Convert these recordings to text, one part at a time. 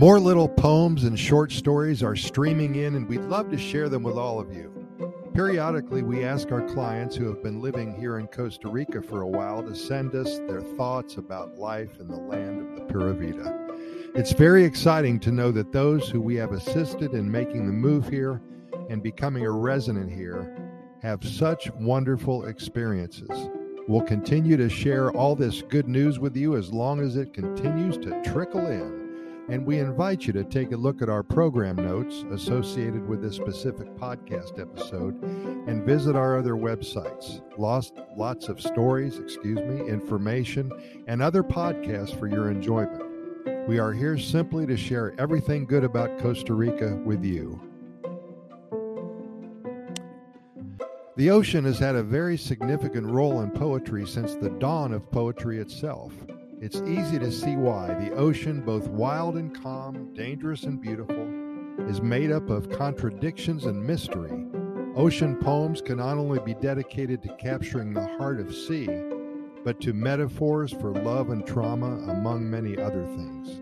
More little poems and short stories are streaming in, and we'd love to share them with all of you. Periodically, we ask our clients who have been living here in Costa Rica for a while to send us their thoughts about life in the land of the Pura Vida. It's very exciting to know that those who we have assisted in making the move here and becoming a resident here have such wonderful experiences. We'll continue to share all this good news with you as long as it continues to trickle in. And we invite you to take a look at our program notes associated with this specific podcast episode and visit our other websites. Lots of stories, information, and other podcasts for your enjoyment. We are here simply to share everything good about Costa Rica with you. The ocean has had a very significant role in poetry since the dawn of poetry itself. It's easy to see why. The ocean, both wild and calm, dangerous and beautiful, is made up of contradictions and mystery. Ocean poems can not only be dedicated to capturing the heart of sea, but to metaphors for love and trauma, among many other things.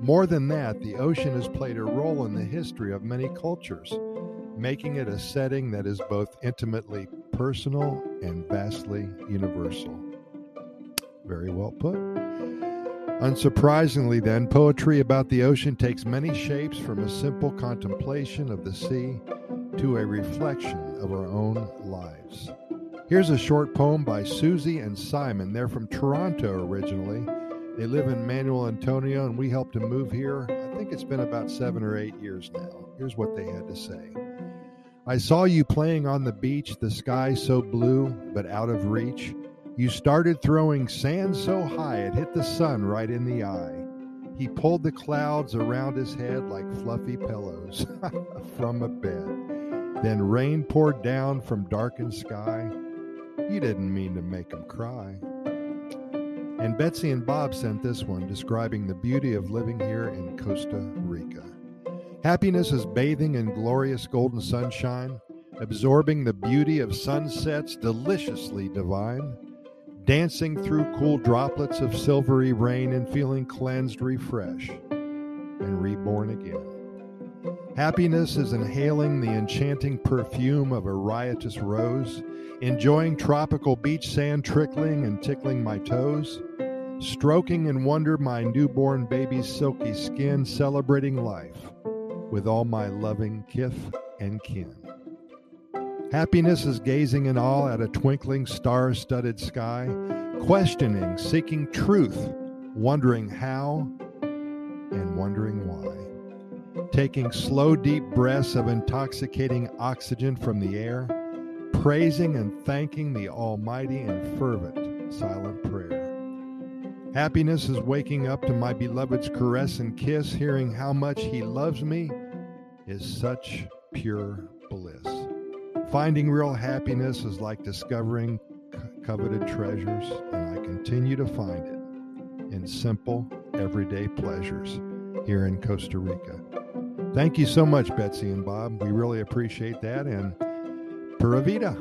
More than that, the ocean has played a role in the history of many cultures, making it a setting that is both intimately personal and vastly universal. Very well put. Unsurprisingly, then, poetry about the ocean takes many shapes, from a simple contemplation of the sea to a reflection of our own lives. Here's a short poem by Susie and Simon. They're from Toronto originally. They live in Manuel Antonio, and we helped them move here. I think it's been about 7 or 8 years now. Here's what they had to say. I saw you playing on the beach, the sky so blue, but out of reach. You started throwing sand so high, it hit the sun right in the eye. He pulled the clouds around his head like fluffy pillows from a bed. Then rain poured down from darkened sky. You didn't mean to make him cry. And Betsy and Bob sent this one, describing the beauty of living here in Costa Rica. Happiness is bathing in glorious golden sunshine, absorbing the beauty of sunsets deliciously divine, dancing through cool droplets of silvery rain and feeling cleansed, refreshed, and reborn again. Happiness is inhaling the enchanting perfume of a riotous rose, enjoying tropical beach sand trickling and tickling my toes, stroking in wonder my newborn baby's silky skin, celebrating life with all my loving kith and kin. Happiness is gazing in awe at a twinkling star-studded sky, questioning, seeking truth, wondering how and wondering why. Taking slow, deep breaths of intoxicating oxygen from the air, praising and thanking the almighty in fervent, silent prayer. Happiness is waking up to my beloved's caress and kiss, hearing how much he loves me is such pure bliss. Finding real happiness is like discovering coveted treasures, and I continue to find it in simple, everyday pleasures here in Costa Rica. Thank you so much, Betsy and Bob. We really appreciate that, and Pura Vida.